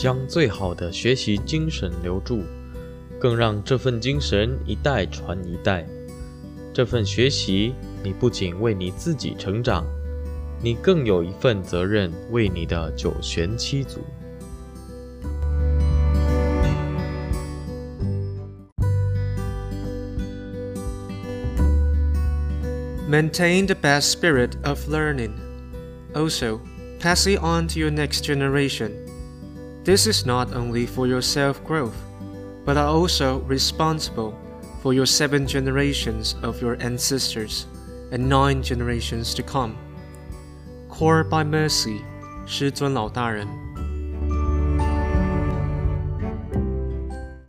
将最好的学习精神留住，更让这份精神一代传一代。这份学习，你不仅为你自己成长，你更有一份责任为你的九玄七祖。Maintain the best spirit of learning. Also, pass it on to your next generation. This is not only for your self-growth, but are also responsible for your 7 generations of your ancestors and 9 generations to come. Core by mercy, 师尊老大人。